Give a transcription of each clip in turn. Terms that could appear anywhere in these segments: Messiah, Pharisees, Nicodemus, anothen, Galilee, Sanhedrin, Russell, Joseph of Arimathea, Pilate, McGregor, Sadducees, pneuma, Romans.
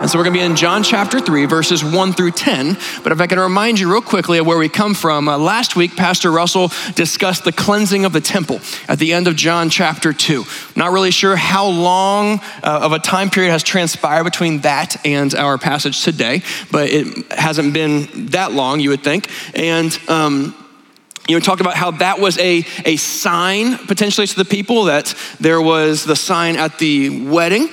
And so we're gonna be in John chapter 3, verses 1-10. But if I can remind you real quickly of where we come from, last week, Pastor Russell discussed the cleansing of the temple at the end of John chapter 2. Not really sure how long of a time period has transpired between that and our passage today, but it hasn't been that long, you would think. And talked about how that was a sign potentially to the people, that there was the sign at the wedding.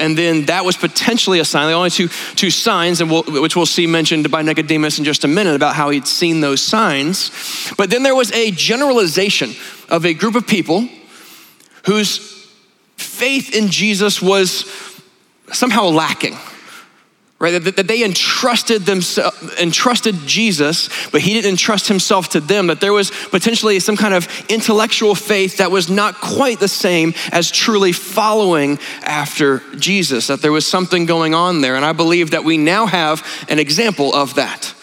And then that was potentially a sign. The only two signs, and which we'll see mentioned by Nicodemus in just a minute about how he'd seen those signs. But then there was a generalization of a group of people whose faith in Jesus was somehow lacking, right? That they entrusted Jesus, but he didn't entrust himself to them, that there was potentially some kind of intellectual faith that was not quite the same as truly following after Jesus, that there was something going on there. And I believe that we now have an example of that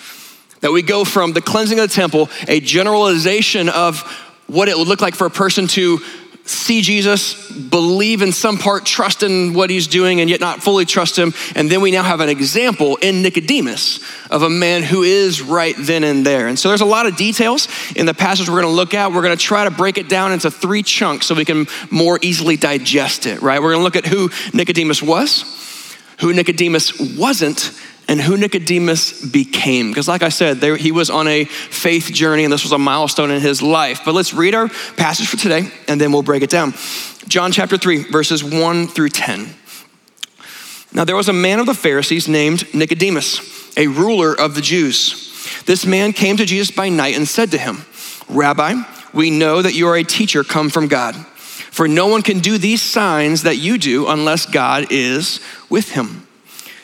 we go from the cleansing of the temple, a generalization of what it would look like for a person to see Jesus, believe in some part, trust in what he's doing, and yet not fully trust him. And then we now have an example in Nicodemus of a man who is right then and there. And so there's a lot of details in the passage we're gonna look at. We're gonna try to break it down into three chunks so we can more easily digest it, right? We're gonna look at who Nicodemus was, who Nicodemus wasn't, and who Nicodemus became. Because like I said, he was on a faith journey and this was a milestone in his life. But let's read our passage for today and then we'll break it down. John chapter 3, verses 1-10. Now there was a man of the Pharisees named Nicodemus, a ruler of the Jews. This man came to Jesus by night and said to him, "Rabbi, we know that you are a teacher come from God, for no one can do these signs that you do unless God is with him."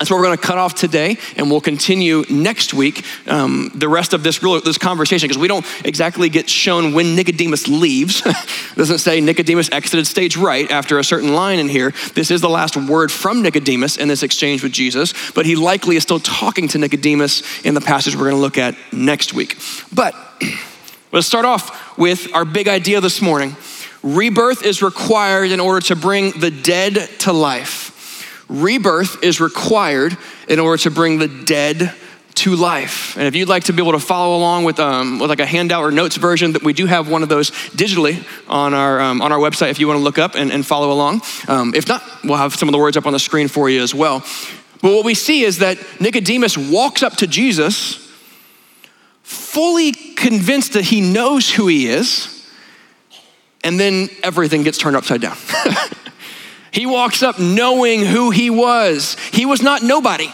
That's where we're gonna cut off today, and we'll continue next week the rest of this conversation, because we don't exactly get shown when Nicodemus leaves. It doesn't say Nicodemus exited stage right after a certain line in here. This is the last word from Nicodemus in this exchange with Jesus, but he likely is still talking to Nicodemus in the passage we're gonna look at next week. But let's start off with our big idea this morning. Rebirth is required in order to bring the dead to life. Rebirth is required in order to bring the dead to life. And if you'd like to be able to follow along with like a handout or notes version, that we do have one of those digitally on our website if you wanna look up and follow along. If not, we'll have some of the words up on the screen for you as well. But what we see is that Nicodemus walks up to Jesus, fully convinced that he knows who he is, and then everything gets turned upside down. He walks up knowing who he was. He was not nobody.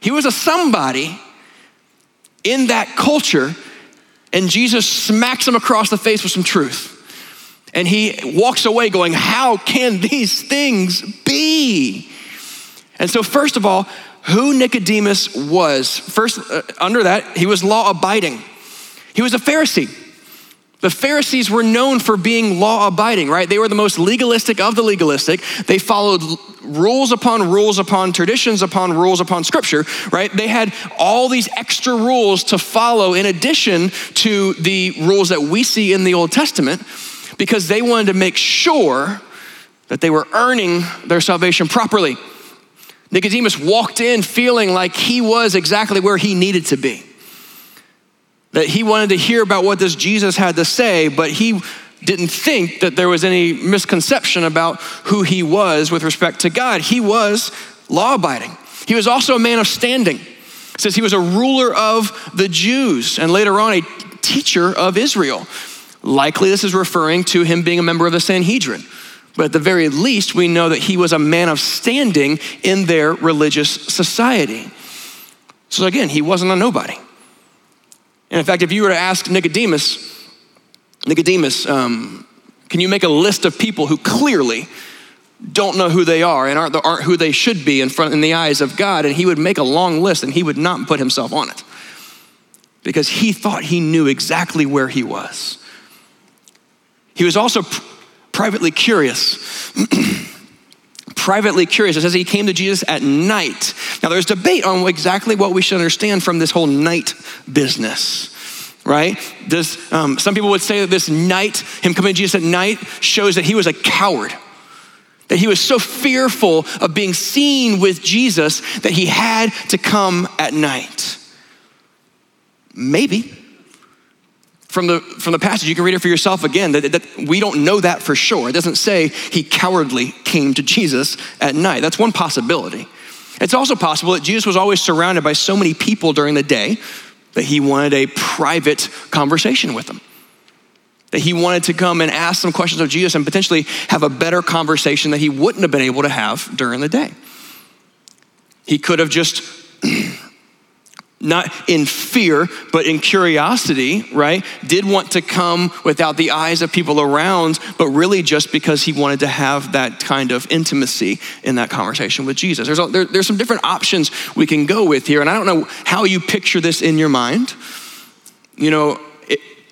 He was a somebody in that culture, and Jesus smacks him across the face with some truth. And he walks away going, "How can these things be?" And so first of all, who Nicodemus was. Under that, he was law-abiding. He was a Pharisee. The Pharisees were known for being law-abiding, right? They were the most legalistic of the legalistic. They followed rules upon rules upon traditions upon rules upon scripture, right? They had all these extra rules to follow in addition to the rules that we see in the Old Testament, because they wanted to make sure that they were earning their salvation properly. Nicodemus walked in feeling like he was exactly where he needed to be, that he wanted to hear about what this Jesus had to say, but he didn't think that there was any misconception about who he was with respect to God. He was law-abiding. He was also a man of standing. It says he was a ruler of the Jews, and later on a teacher of Israel. Likely this is referring to him being a member of the Sanhedrin. But at the very least, we know that he was a man of standing in their religious society. So again, he wasn't a nobody. And in fact, if you were to ask Nicodemus, can you make a list of people who clearly don't know who they are and aren't who they should be in the eyes of God? And he would make a long list, and he would not put himself on it because he thought he knew exactly where he was. He was also privately curious. Privately curious. It says he came to Jesus at night. Now there's debate on exactly what we should understand from this whole night business, right? Some people would say that this night, him coming to Jesus at night, shows that he was a coward, that he was so fearful of being seen with Jesus that he had to come at night. Maybe. From the passage, you can read it for yourself again, that we don't know that for sure. It doesn't say he cowardly came to Jesus at night. That's one possibility. It's also possible that Jesus was always surrounded by so many people during the day that he wanted a private conversation with them, that he wanted to come and ask some questions of Jesus and potentially have a better conversation that he wouldn't have been able to have during the day. He could have just... not in fear, but in curiosity, right? Did want to come without the eyes of people around, but really just because he wanted to have that kind of intimacy in that conversation with Jesus. There's some different options we can go with here, and I don't know how you picture this in your mind. You know,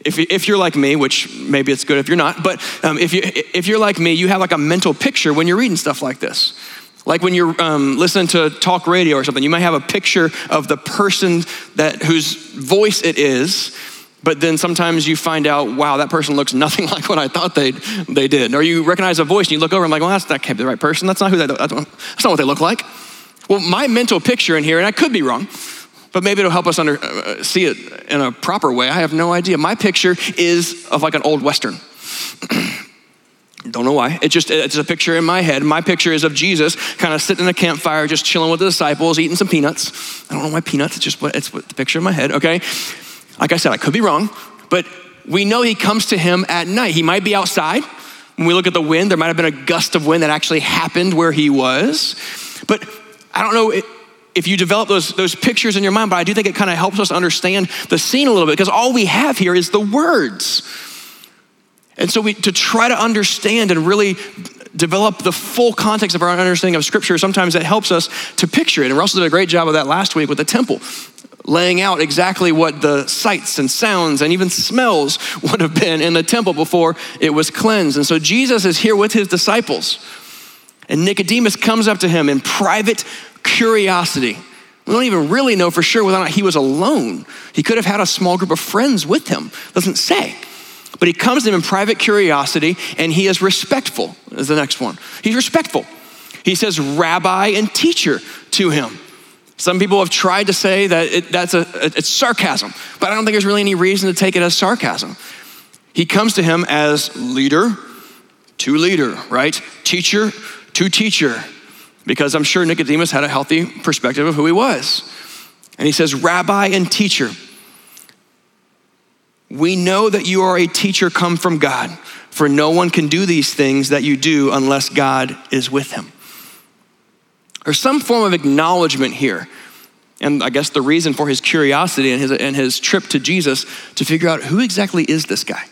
if you're like me, which maybe it's good if you're not, but if you're like me, you have like a mental picture when you're reading stuff like this. Like when you're listening to talk radio or something, you might have a picture of the person whose voice it is, but then sometimes you find out, wow, that person looks nothing like what I thought they did. Or you recognize a voice and you look over and I'm like, well, that can't be the right person. That's not what they look like. Well, my mental picture in here, and I could be wrong, but maybe it'll help us see it in a proper way. I have no idea. My picture is of like an old Western. Don't know why. It's a picture in my head. My picture is of Jesus kind of sitting in a campfire, just chilling with the disciples, eating some peanuts. I don't know why peanuts, it's the picture in my head, okay? Like I said, I could be wrong, but we know he comes to him at night. He might be outside. When we look at the wind, there might have been a gust of wind that actually happened where he was. But I don't know if you develop those pictures in your mind, but I do think it kind of helps us understand the scene a little bit because all we have here is the words. And so to try to understand and really develop the full context of our understanding of Scripture, sometimes that helps us to picture it. And Russell did a great job of that last week with the temple, laying out exactly what the sights and sounds and even smells would have been in the temple before it was cleansed. And so Jesus is here with his disciples. And Nicodemus comes up to him in private curiosity. We don't even really know for sure whether or not he was alone. He could have had a small group of friends with him. Doesn't say. But he comes to him in private curiosity, and he is respectful, is the next one. He's respectful. He says rabbi and teacher to him. Some people have tried to say that it's sarcasm, but I don't think there's really any reason to take it as sarcasm. He comes to him as leader to leader, right? Teacher to teacher, because I'm sure Nicodemus had a healthy perspective of who he was. And he says rabbi and teacher. We know that you are a teacher come from God, for no one can do these things that you do unless God is with him. There's some form of acknowledgement here. And I guess the reason for his curiosity and his trip to Jesus to figure out who exactly is this guy.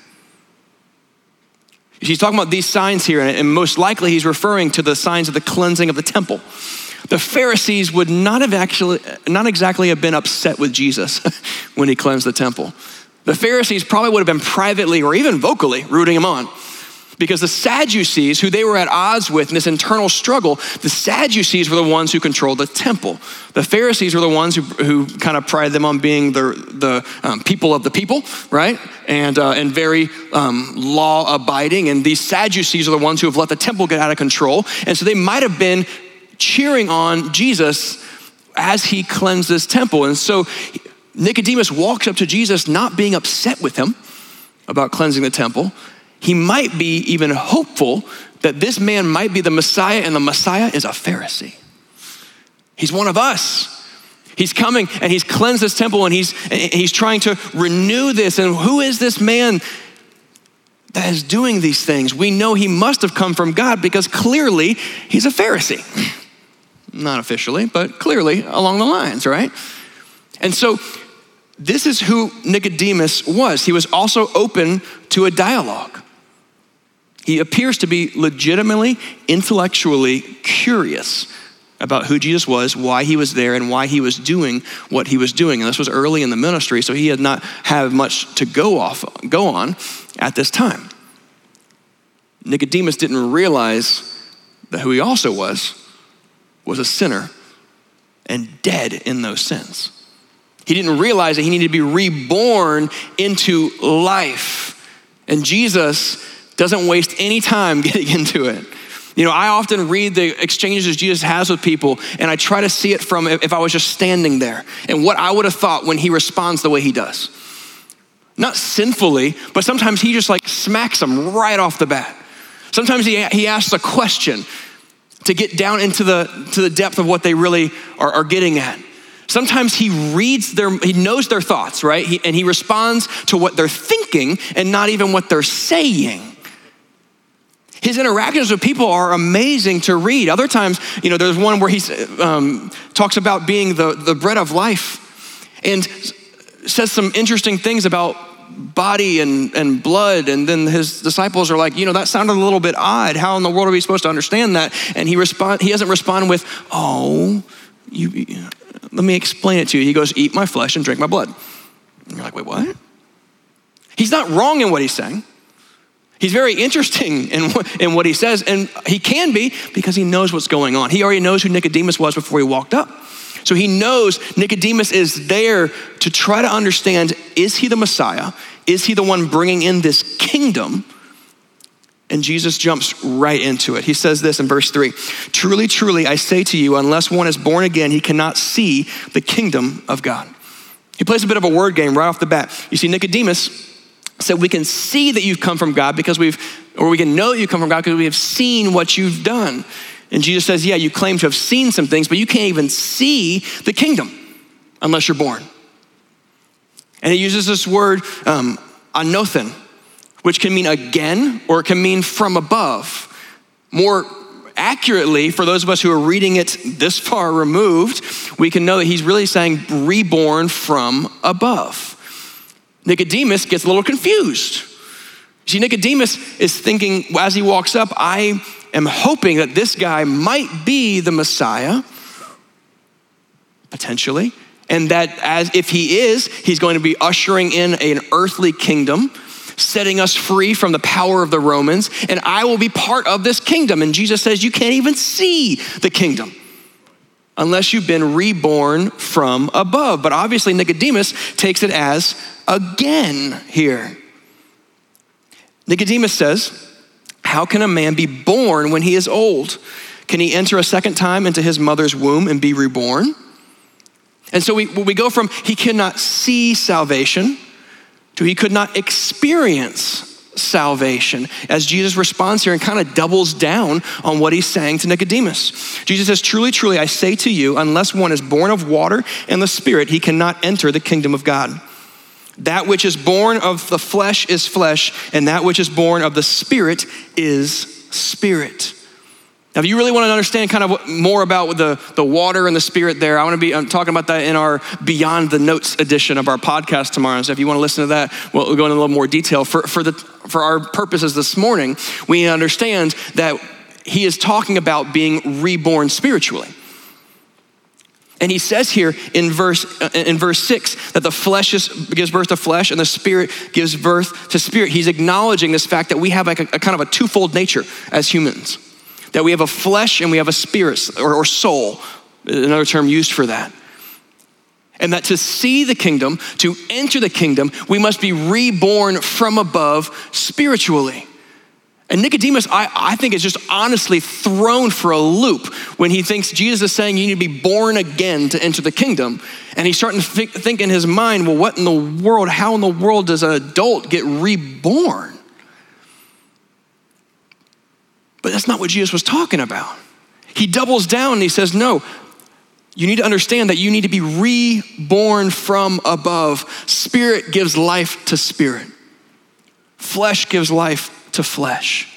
He's talking about these signs here, and most likely he's referring to the signs of the cleansing of the temple. The Pharisees would not exactly have been upset with Jesus when he cleansed the temple. The Pharisees probably would have been privately or even vocally rooting him on because the Sadducees, who they were at odds with in this internal struggle, the Sadducees were the ones who controlled the temple. The Pharisees were the ones who kind of prided them on being the people of the people, right? And very law-abiding. And these Sadducees are the ones who have let the temple get out of control. And so they might have been cheering on Jesus as he cleansed this temple. And so Nicodemus walks up to Jesus not being upset with him about cleansing the temple. He might be even hopeful that this man might be the Messiah, and the Messiah is a Pharisee. He's one of us. He's coming and he's cleansed this temple and he's trying to renew this. And who is this man? that is doing these things. We know he must have come from God because clearly he's a Pharisee. Not officially, but clearly along the lines, right? And so this is who Nicodemus was. He was also open to a dialogue. He appears to be legitimately, intellectually curious about who Jesus was, why he was there, and why he was doing what he was doing. And this was early in the ministry, so he had not had much to go on at this time. Nicodemus didn't realize that who he also was a sinner and dead in those sins. He didn't realize that he needed to be reborn into life. And Jesus doesn't waste any time getting into it. You know, I often read the exchanges Jesus has with people, and I try to see it from if I was just standing there and what I would have thought when he responds the way he does. Not sinfully, but sometimes he just like smacks them right off the bat. Sometimes he asks a question to get down into the depth of what they really are getting at. Sometimes he knows their thoughts, right? And he responds to what they're thinking and not even what they're saying. His interactions with people are amazing to read. Other times, you know, there's one where he talks about being the bread of life and says some interesting things about body and blood. And then his disciples are like, you know, that sounded a little bit odd. How in the world are we supposed to understand that? And he doesn't respond with, oh, let me explain it to you. He goes, eat my flesh and drink my blood. And you're like, wait, what? He's not wrong in what he's saying. He's very interesting in what he says, and he can be because he knows what's going on. He already knows who Nicodemus was before he walked up. So he knows Nicodemus is there to try to understand, is he the Messiah? Is he the one bringing in this kingdom? And Jesus jumps right into it. He says this in verse 3, "Truly, truly, I say to you, unless one is born again, he cannot see the kingdom of God." He plays a bit of a word game right off the bat. You see, Nicodemus said, we can see that you've come from God because we can know that you come from God because we have seen what you've done. And Jesus says, yeah, you claim to have seen some things, but you can't even see the kingdom unless you're born. And he uses this word, anothen, which can mean again, or it can mean from above. More accurately, for those of us who are reading it this far removed, we can know that he's really saying reborn from above. Nicodemus gets a little confused. See, Nicodemus is thinking as he walks up, I am hoping that this guy might be the Messiah, potentially, and that as if he is, he's going to be ushering in an earthly kingdom, setting us free from the power of the Romans, and I will be part of this kingdom. And Jesus says, you can't even see the kingdom unless you've been reborn from above. But obviously Nicodemus takes it as again here. Nicodemus says, how can a man be born when he is old? Can he enter a second time into his mother's womb and be reborn? And so we go from he cannot see salvation to he could not experience salvation, as Jesus responds here and kind of doubles down on what he's saying to Nicodemus. Jesus says, truly, truly, I say to you, unless one is born of water and the Spirit, he cannot enter the kingdom of God. That which is born of the flesh is flesh, and that which is born of the Spirit is spirit. Now, if you really want to understand kind of more about the water and the Spirit there, I'm talking about that in our Beyond the Notes edition of our podcast tomorrow. So if you want to listen to that, we'll go into a little more detail. For our purposes this morning, we understand that he is talking about being reborn spiritually. And he says here in verse 6 that the flesh gives birth to flesh and the Spirit gives birth to spirit. He's acknowledging this fact that we have like a kind of a twofold nature as humans. That we have a flesh and we have a spirit or soul, another term used for that. And that to see the kingdom, to enter the kingdom, we must be reborn from above spiritually. And Nicodemus, I think, is just honestly thrown for a loop when he thinks Jesus is saying you need to be born again to enter the kingdom. And he's starting to think in his mind, well, what in the world, how in the world does an adult get reborn? But that's not what Jesus was talking about. He doubles down and he says, no, you need to understand that you need to be reborn from above. Spirit gives life to spirit. Flesh gives life to flesh.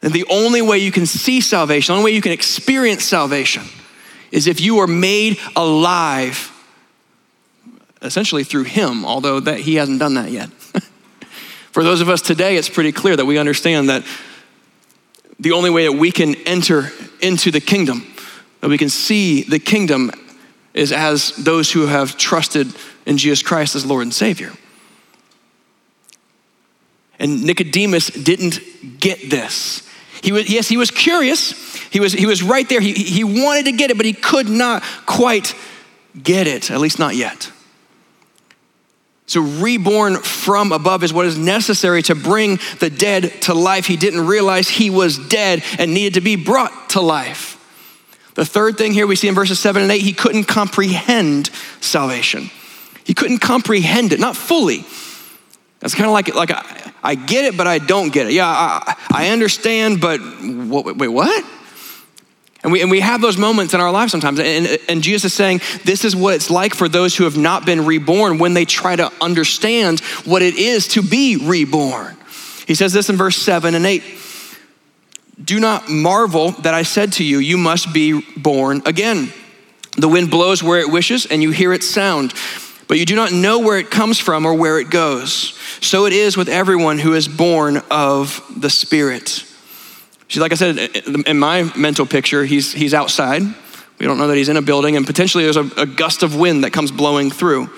And the only way you can see salvation, the only way you can experience salvation is if you are made alive, essentially through him, although that he hasn't done that yet. For those of us today, it's pretty clear that we understand that the only way that we can enter into the kingdom, that we can see the kingdom, is as those who have trusted in Jesus Christ as Lord and Savior. And Nicodemus didn't get this. He was curious. He was right there. He wanted to get it, but he could not quite get it, at least not yet. So reborn from above is what is necessary to bring the dead to life. He didn't realize he was dead and needed to be brought to life. The third thing here we see in verses 7 and 8, he couldn't comprehend salvation. He couldn't comprehend it, not fully. That's kind of like I get it, but I don't get it. Yeah, I understand, but wait, what? And we have those moments in our lives sometimes. And Jesus is saying, this is what it's like for those who have not been reborn when they try to understand what it is to be reborn. He says this in verse 7 and 8. Do not marvel that I said to you, you must be born again. The wind blows where it wishes and you hear its sound, but you do not know where it comes from or where it goes. So it is with everyone who is born of the Spirit. See, like I said, in my mental picture, he's outside. We don't know that he's in a building, and potentially there's a gust of wind that comes blowing through.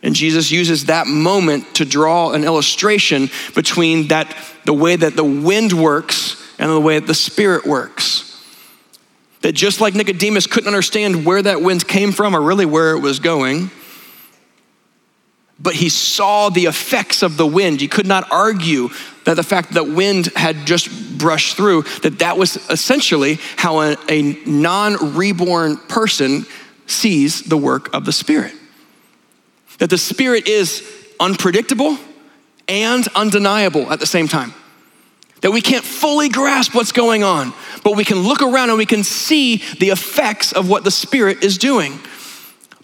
And Jesus uses that moment to draw an illustration between that the way that the wind works and the way that the Spirit works. That just like Nicodemus couldn't understand where that wind came from or really where it was going, but he saw the effects of the wind. He could not argue that the fact that wind had just brushed through, that was essentially how a non-reborn person sees the work of the Spirit. That the Spirit is unpredictable and undeniable at the same time. That we can't fully grasp what's going on, but we can look around and we can see the effects of what the Spirit is doing.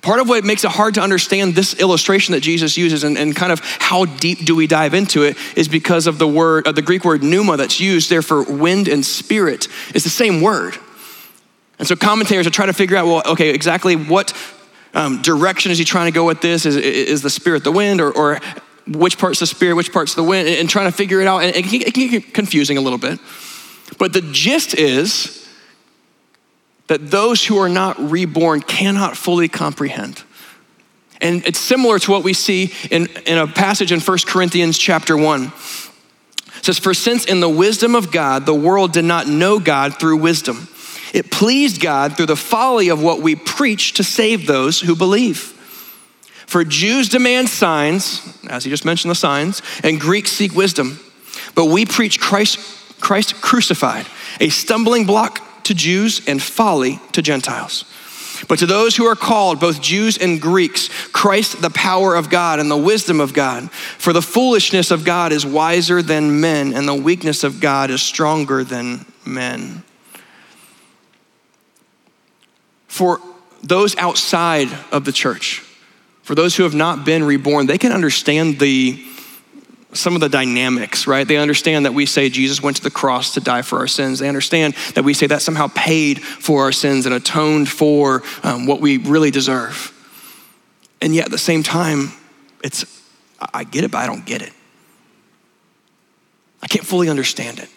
Part of what makes it hard to understand this illustration that Jesus uses and kind of how deep do we dive into it is because of the Greek word pneuma that's used there for wind and spirit. It's the same word. And so commentators are trying to figure out, well, okay, exactly what direction is he trying to go with this? Is the Spirit the wind, or which part's the Spirit, which part's the wind, and trying to figure it out. And it can get confusing a little bit. But the gist is that those who are not reborn cannot fully comprehend. And it's similar to what we see in a passage in 1 Corinthians chapter 1. It says, for since in the wisdom of God, the world did not know God through wisdom, it pleased God through the folly of what we preach to save those who believe. For Jews demand signs, as he just mentioned the signs, and Greeks seek wisdom. But we preach Christ crucified, a stumbling block to Jews and folly to Gentiles. But to those who are called, both Jews and Greeks, Christ the power of God and the wisdom of God. For the foolishness of God is wiser than men, and the weakness of God is stronger than men. For those outside of the church, for those who have not been reborn, they can understand some of the dynamics, right? They understand that we say Jesus went to the cross to die for our sins. They understand that we say that somehow paid for our sins and atoned for what we really deserve. And yet at the same time, I get it, but I don't get it. I can't fully understand it.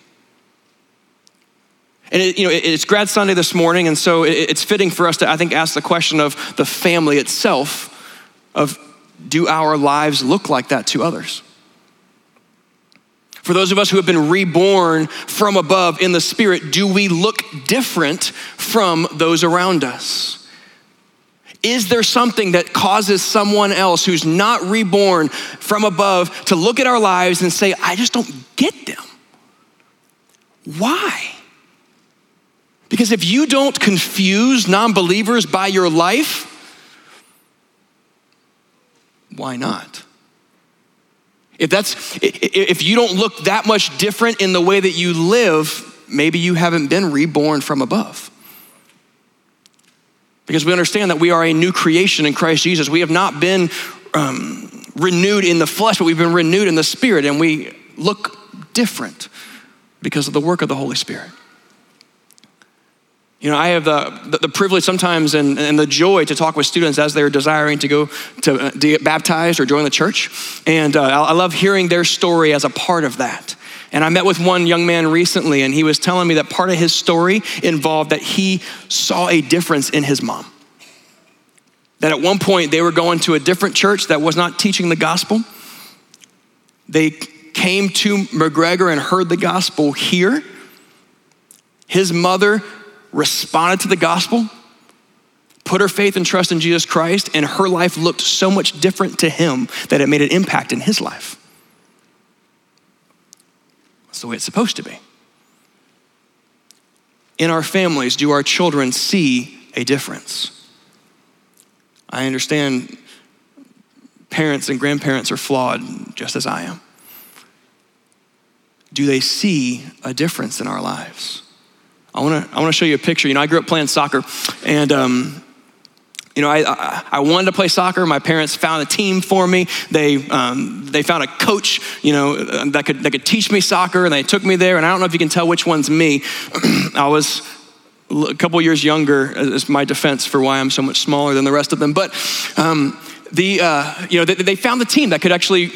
And it's Grad Sunday this morning, and so it's fitting for us to, I think, ask the question of the family itself of, do our lives look like that to others? For those of us who have been reborn from above in the Spirit, do we look different from those around us? Is there something that causes someone else who's not reborn from above to look at our lives and say, I just don't get them? Why? Because if you don't confuse non-believers by your life, why not? If you don't look that much different in the way that you live, maybe you haven't been reborn from above. Because we understand that we are a new creation in Christ Jesus. We have not been renewed in the flesh, but we've been renewed in the Spirit, and we look different because of the work of the Holy Spirit. You know, I have the privilege sometimes and the joy to talk with students as they're desiring to go to get baptized or join the church. And I love hearing their story as a part of that. And I met with one young man recently, and he was telling me that part of his story involved that he saw a difference in his mom. That at one point they were going to a different church that was not teaching the gospel. They came to McGregor and heard the gospel here. His mother responded to the gospel, put her faith and trust in Jesus Christ, and her life looked so much different to him that it made an impact in his life. That's the way it's supposed to be. In our families, do our children see a difference? I understand parents and grandparents are flawed just as I am. Do they see a difference in our lives? I want to show you a picture. You know, I grew up playing soccer, and you know, I wanted to play soccer. My parents found a team for me. They found a coach, you know, that could teach me soccer, and they took me there. And I don't know if you can tell which one's me. I was a couple years younger, is my defense for why I'm so much smaller than the rest of them. But you know, they found the team that could actually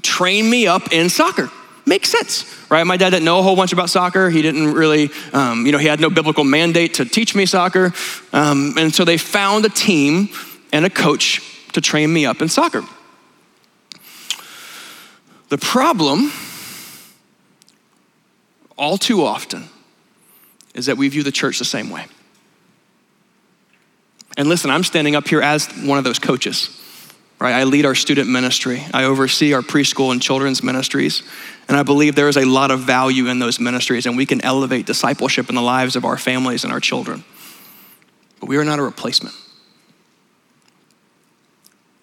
train me up in soccer. Makes sense, right? My dad didn't know a whole bunch about soccer. He didn't really, you know, he had no biblical mandate to teach me soccer. And so they found a team and a coach to train me up in soccer. The problem, all too often, is that we view the church the same way. And listen, I'm standing up here as one of those coaches. Right? I lead our student ministry. I oversee our preschool and children's ministries. And I believe there is a lot of value in those ministries, and we can elevate discipleship in the lives of our families and our children. But we are not a replacement.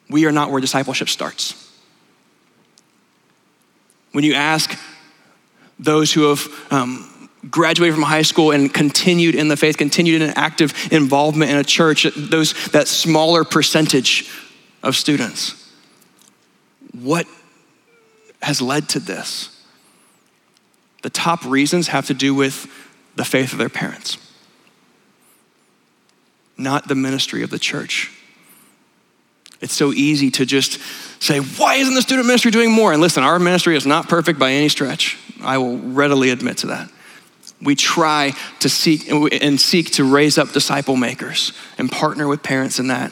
We are not where discipleship starts. When you ask those who have graduated from high school and continued in the faith, continued in an active involvement in a church, those that smaller percentage of students, what has led to this? The top reasons have to do with the faith of their parents, not the ministry of the church. It's so easy to just say, why isn't the student ministry doing more? And listen, our ministry is not perfect by any stretch. I will readily admit to that. We try to seek to raise up disciple makers and partner with parents in that.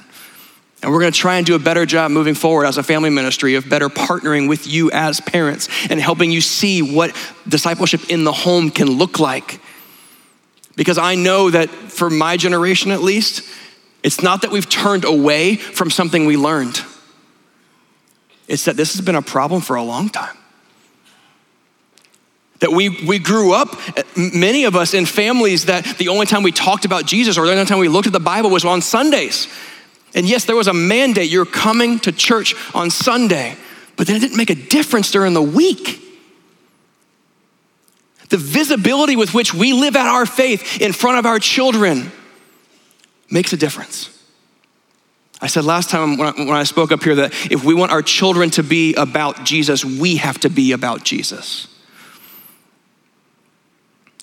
And we're going to try and do a better job moving forward as a family ministry of better partnering with you as parents and helping you see what discipleship in the home can look like. Because I know that for my generation at least, it's not that we've turned away from something we learned. It's that this has been a problem for a long time. That we grew up, many of us, in families that the only time we talked about Jesus or the only time we looked at the Bible was on Sundays. And yes, there was a mandate, you're coming to church on Sunday, but then it didn't make a difference during the week. The visibility with which we live out our faith in front of our children makes a difference. I said last time when I spoke up here that if we want our children to be about Jesus, we have to be about Jesus.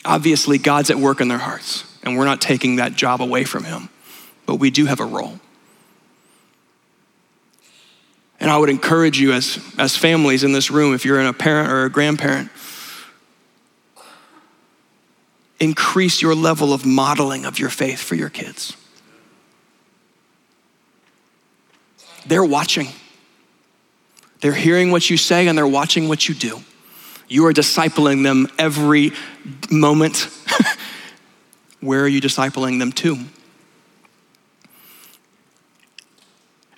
Obviously, God's at work in their hearts, and we're not taking that job away from him, but we do have a role. And I would encourage you as families in this room, if you're a parent or a grandparent, increase your level of modeling of your faith for your kids. They're watching. They're hearing what you say and they're watching what you do. You are discipling them every moment. Where are you discipling them to?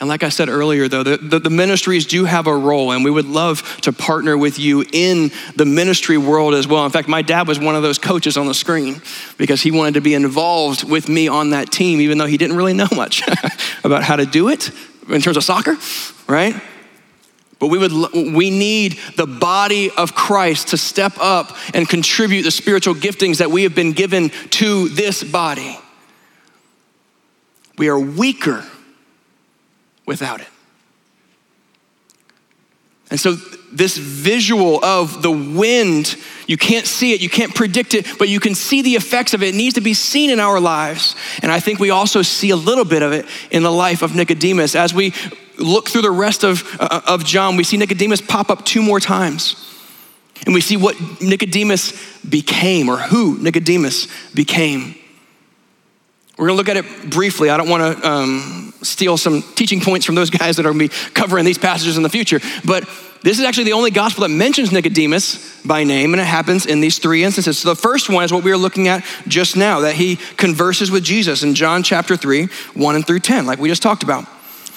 And like I said earlier, though, the ministries do have a role, and we would love to partner with you in the ministry world as well. In fact, my dad was one of those coaches on the screen because he wanted to be involved with me on that team, even though he didn't really know much about how to do it in terms of soccer, right? But we need the body of Christ to step up and contribute the spiritual giftings that we have been given to this body. We are weaker without it. And so this visual of the wind, you can't see it, you can't predict it, but you can see the effects of it. It needs to be seen in our lives. And I think we also see a little bit of it in the life of Nicodemus. As we look through the rest of John, we see Nicodemus pop up two more times. And we see what Nicodemus became, or who Nicodemus became. We're gonna look at it briefly. I don't wanna steal some teaching points from those guys that are gonna be covering these passages in the future, but this is actually the only gospel that mentions Nicodemus by name, and it happens in these three instances. So the first one is what we were looking at just now, that he converses with Jesus in John chapter 3:1-10, like we just talked about.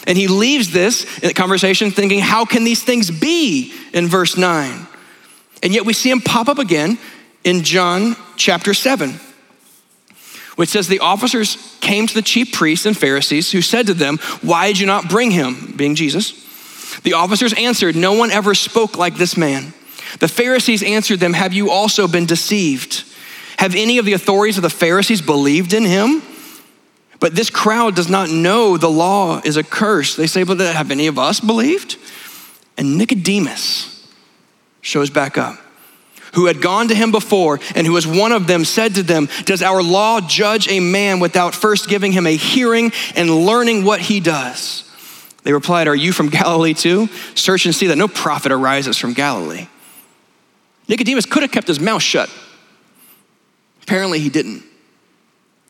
And he leaves this conversation thinking, how can these things be, in verse 9? And yet we see him pop up again in John chapter 7, which says, the officers came to the chief priests and Pharisees, who said to them, why did you not bring him, being Jesus? The officers answered, no one ever spoke like this man. The Pharisees answered them, have you also been deceived? Have any of the authorities of the Pharisees believed in him? But this crowd does not know the law is a curse. They say, but have any of us believed? And Nicodemus shows back up, who had gone to him before and who was one of them, said to them, does our law judge a man without first giving him a hearing and learning what he does? They replied, are you from Galilee too? Search and see that no prophet arises from Galilee. Nicodemus could have kept his mouth shut. Apparently he didn't.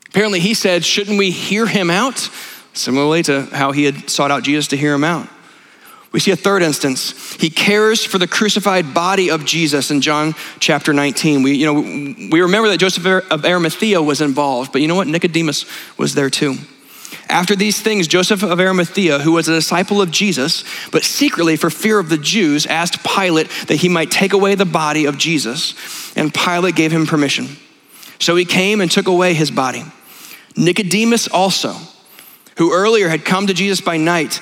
Apparently he said, shouldn't we hear him out? Similarly to how he had sought out Jesus to hear him out. We see a third instance. He cares for the crucified body of Jesus in John chapter 19. We remember that Joseph of Arimathea was involved, but you know what? Nicodemus was there too. After these things, Joseph of Arimathea, who was a disciple of Jesus, but secretly for fear of the Jews, asked Pilate that he might take away the body of Jesus, and Pilate gave him permission. So he came and took away his body. Nicodemus also, who earlier had come to Jesus by night,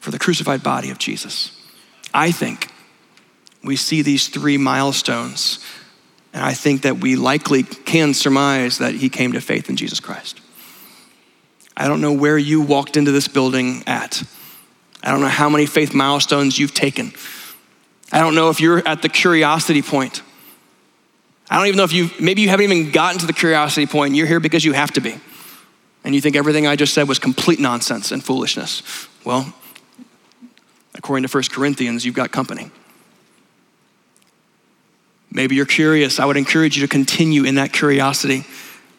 for the crucified body of Jesus. I think we see these three milestones, and I think that we likely can surmise that he came to faith in Jesus Christ. I don't know where you walked into this building at. I don't know how many faith milestones you've taken. I don't know if you're at the curiosity point. I don't even know if maybe you haven't even gotten to the curiosity point and you're here because you have to be. And you think everything I just said was complete nonsense and foolishness. Well, according to 1 Corinthians, you've got company. Maybe you're curious. I would encourage you to continue in that curiosity.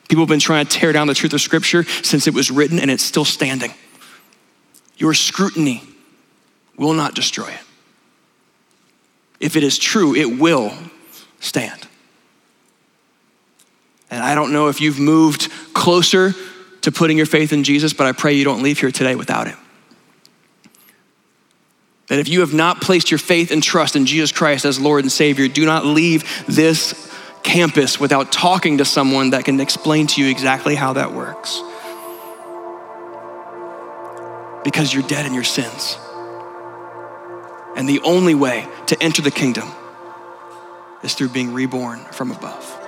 People have been trying to tear down the truth of Scripture since it was written, and it's still standing. Your scrutiny will not destroy it. If it is true, it will stand. And I don't know if you've moved closer to putting your faith in Jesus, but I pray you don't leave here today without it. That if you have not placed your faith and trust in Jesus Christ as Lord and Savior, do not leave this campus without talking to someone that can explain to you exactly how that works. Because you're dead in your sins. And the only way to enter the kingdom is through being reborn from above.